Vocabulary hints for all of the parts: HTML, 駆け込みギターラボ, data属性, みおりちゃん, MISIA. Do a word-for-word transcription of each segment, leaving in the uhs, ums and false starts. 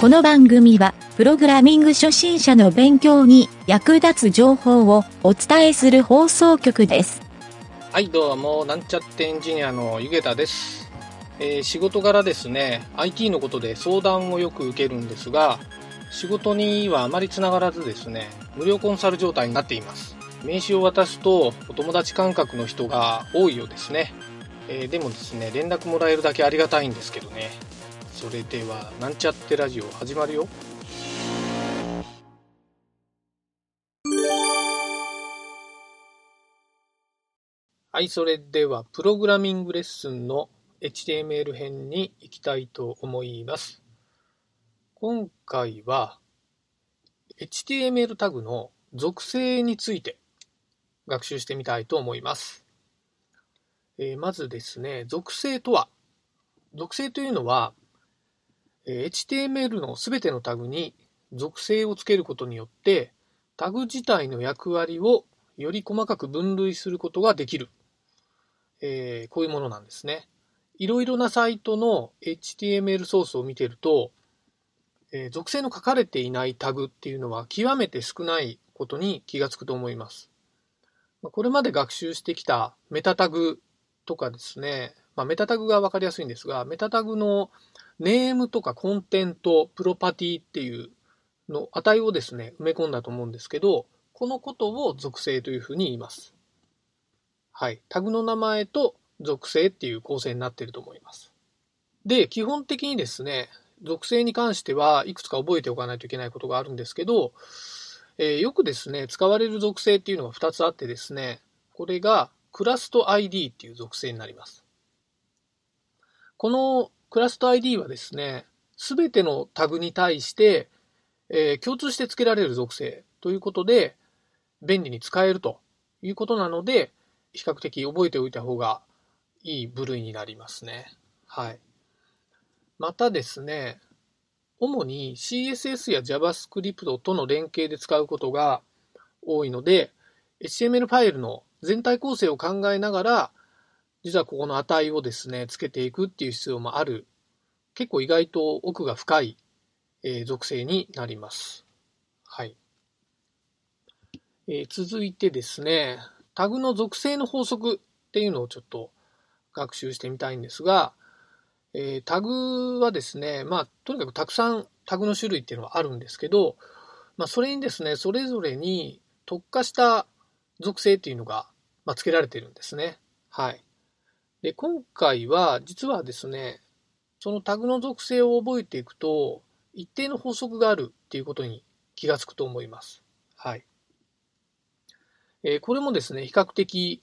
この番組はプログラミング初心者の勉強に役立つ情報をお伝えする放送局です。はい、どうも、なんちゃってエンジニアのゆげたです。えー、仕事柄ですね アイティー のことで相談をよく受けるんですが、仕事にはあまりつながらずですね、無料コンサル状態になっています。名刺を渡すとお友達感覚の人が多いようですね。えー、でもですね、連絡もらえるだけありがたいんですけどね。それではなんちゃってラジオ始まるよ。はい、それではプログラミングレッスンの エイチティーエムエル 編に行きたいと思います。今回は エイチティーエムエル タグの属性について学習してみたいと思います。えー、まずですね、属性とは属性というのは エイチティーエムエル のすべてのタグに属性をつけることによってタグ自体の役割をより細かく分類することができる、えー、こういうものなんですね。いろいろなサイトの エイチティーエムエル ソースを見てると、えー、属性の書かれていないタグっていうのは極めて少ないことに気がつくと思います。これまで学習してきたメタタグとかですね、まあ、メタタグが分かりやすいんですが、メタタグのネームとかコンテント、プロパティっていうの値をですね、埋め込んだと思うんですけど、このことを属性というふうに言います。はい、タグの名前と属性っていう構成になっていると思います。で、基本的にですね、属性に関してはいくつか覚えておかないといけないことがあるんですけど、えー、よくですね、使われる属性っていうのがふたつあってですね、これがクラスと アイディー っていう属性になります。このクラスと アイディー はですね、すべてのタグに対して、えー、共通して付けられる属性ということで、便利に使えるということなので、比較的覚えておいた方がいい部類になりますね。はい。またですね、主に シーエスエス や JavaScript との連携で使うことが多いので、エイチティーエムエル ファイルの全体構成を考えながら、実はここの値をですね、つけていくっていう必要もある、結構意外と奥が深い、えー、属性になります。はい。えー、続いてですね、タグの属性の法則っていうのをちょっと学習してみたいんですが、えー、タグはですね、まあ、とにかくたくさんタグの種類っていうのはあるんですけど、まあ、それにですね、それぞれに特化した属性っていうのが、まあ、付けられているんですね。はい。で、今回は実はですね、そのタグの属性を覚えていくと、一定の法則があるっていうことに気がつくと思います。はい。えー、これもですね、比較的、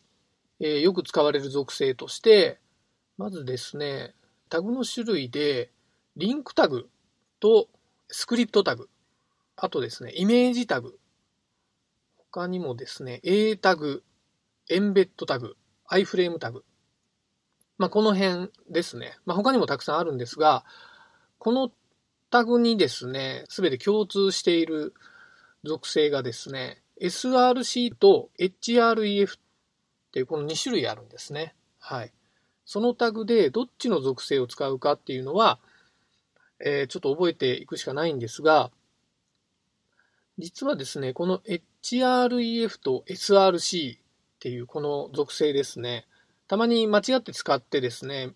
えー、よく使われる属性として、まずですね、タグの種類で、リンクタグとスクリプトタグ、あとですね、イメージタグ、他にもですね、A タグ、エンベッドタグ、アイフレームタグ、まあ、この辺ですね。まあ、他にもたくさんあるんですが、このタグにですね、すべて共通している属性がですね、エスアールシー と エイチアールイーエフ っていうこのに種類あるんですね。はい。そのタグでどっちの属性を使うかっていうのは、えー、ちょっと覚えていくしかないんですが、実はですね、この エイチアールイーエフ と エスアールシー っていうこの属性ですね、たまに間違って使ってですね、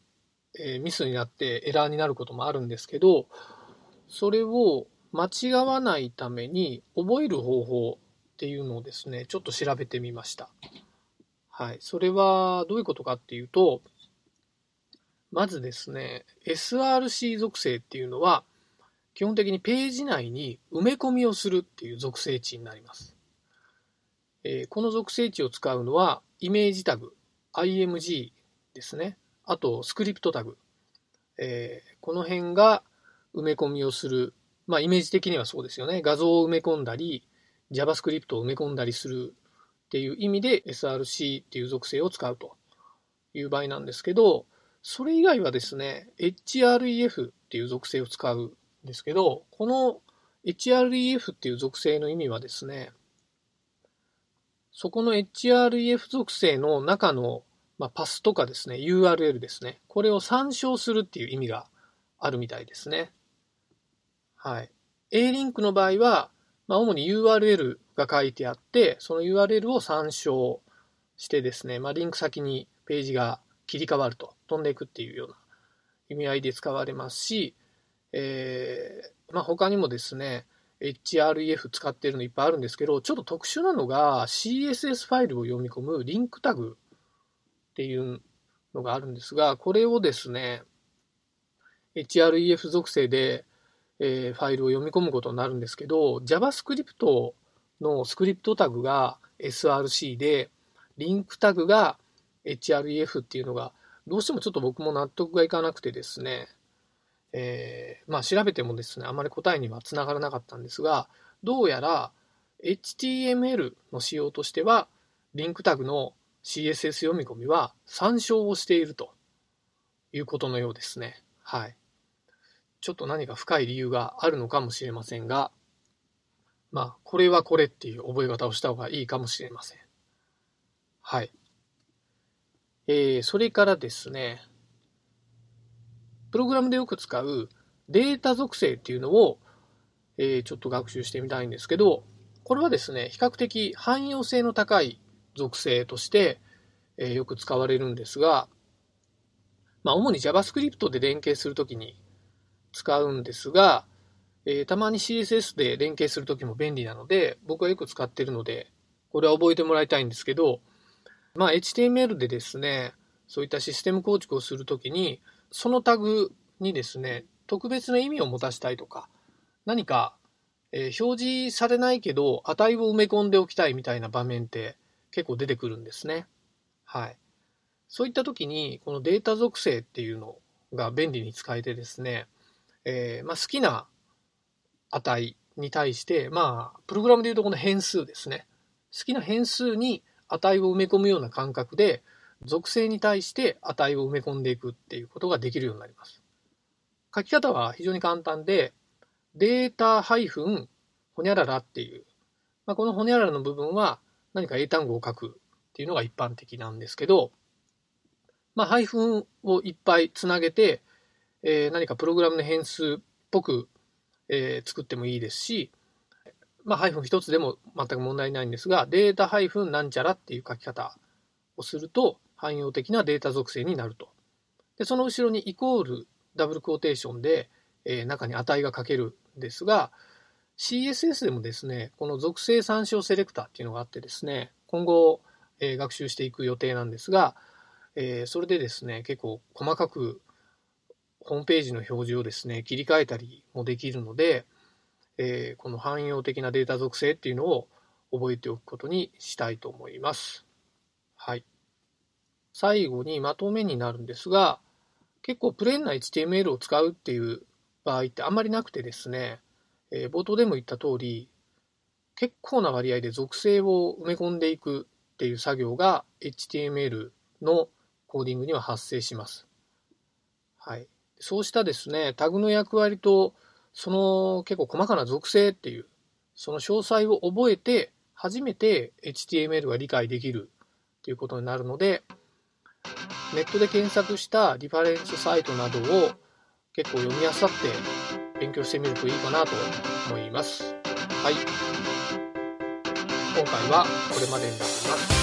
えー、ミスになってエラーになることもあるんですけど、それを間違わないために覚える方法っていうのをですね、ちょっと調べてみました。はい。それはどういうことかっていうと、まずですね、エスアールシー 属性っていうのは、基本的にページ内に埋め込みをするっていう属性値になります。えー、この属性値を使うのは、イメージタグ。アイエムジー ですね。あと、スクリプトタグ。えー、この辺が埋め込みをする。まあ、イメージ的にはそうですよね。画像を埋め込んだり、JavaScript を埋め込んだりするっていう意味で エスアールシー っていう属性を使うという場合なんですけど、それ以外はですね、エイチアールイーエフ っていう属性を使うんですけど、この エイチアールイーエフ っていう属性の意味はですね、そこの エイチアールイーエフ 属性の中の、まあ、パスとかですね、ユーアールエル ですね。これを参照するっていう意味があるみたいですね。はい、A リンクの場合は、まあ、主に ユーアールエル が書いてあって、その ユーアールエル を参照してですね、まあ、リンク先にページが切り替わると、飛んでいくっていうような意味合いで使われますし、えーまあ、他にもですね、エイチアールイーエフ 使っているのいっぱいあるんですけど、ちょっと特殊なのが シーエスエス ファイルを読み込むリンクタグっていうのがあるんですが、これをですね、エイチアールイーエフ 属性でファイルを読み込むことになるんですけど、JavaScript のスクリプトタグが エスアールシー で、リンクタグが エイチアールイーエフ っていうのが、どうしてもちょっと僕も納得がいかなくてですね、えー、まあ調べてもですね、あまり答えにはつながらなかったんですが、どうやら エイチティーエムエル の仕様としては、リンクタグの シーエスエス 読み込みは参照をしているということのようですね。はい。ちょっと何か深い理由があるのかもしれませんが、まあ、これはこれっていう覚え方をした方がいいかもしれません。はい。えー、それからですね、プログラムでよく使うデータ属性っていうのを、えー、ちょっと学習してみたいんですけど、これはですね、比較的汎用性の高い属性として、えー、よく使われるんですが、まあ、主に JavaScript で連携するときに使うんですが、えー、たまに シーエスエス で連携するときも便利なので、僕はよく使っているので、これは覚えてもらいたいんですけど、まあ、エイチティーエムエル でですね、そういったシステム構築をするときに、そのタグにですね、特別な意味を持たせたいとか、何か、えー、表示されないけど値を埋め込んでおきたいみたいな場面って結構出てくるんですね。はい。そういった時に、このデータ属性っていうのが便利に使えてですね、えーまあ、好きな値に対して、まあ、プログラムでいうとこの変数ですね。好きな変数に値を埋め込むような感覚で、属性に対して値を埋め込んでいくっていうことができるようになります。書き方は非常に簡単で、データハイフンほにゃららっていう、まあ、このほにゃららの部分は何か英単語を書くっていうのが一般的なんですけど、まあ、ハイフンをいっぱいつなげて、えー、何かプログラムの変数っぽく、えー、作ってもいいですし、まあ、ハイフン一つでも全く問題ないんですが、データハイフンなんちゃらっていう書き方をすると、汎用的なデータ属性になると。で、その後ろにイコールダブルクォーテーションで、えー、中に値が書けるんですが、シーエスエス でもですね、この属性参照セレクターっていうのがあってですね、今後、えー、学習していく予定なんですが、えー、それでですね、結構細かくホームページの表示をですね、切り替えたりもできるので、えー、この汎用的なデータ属性っていうのを覚えておくことにしたいと思います。はい。最後にまとめになるんですが、結構プレーンな エイチティーエムエル を使うっていう場合ってあんまりなくてですね、えー、冒頭でも言った通り、結構な割合で属性を埋め込んでいくっていう作業が エイチティーエムエル のコーディングには発生します。はい。そうしたですね、タグの役割と、その結構細かな属性っていう、その詳細を覚えて、初めて エイチティーエムエル が理解できるということになるので、ネットで検索したリファレンスサイトなどを結構読み漁って勉強してみるといいかなと思います。はい。今回はこれまでになります。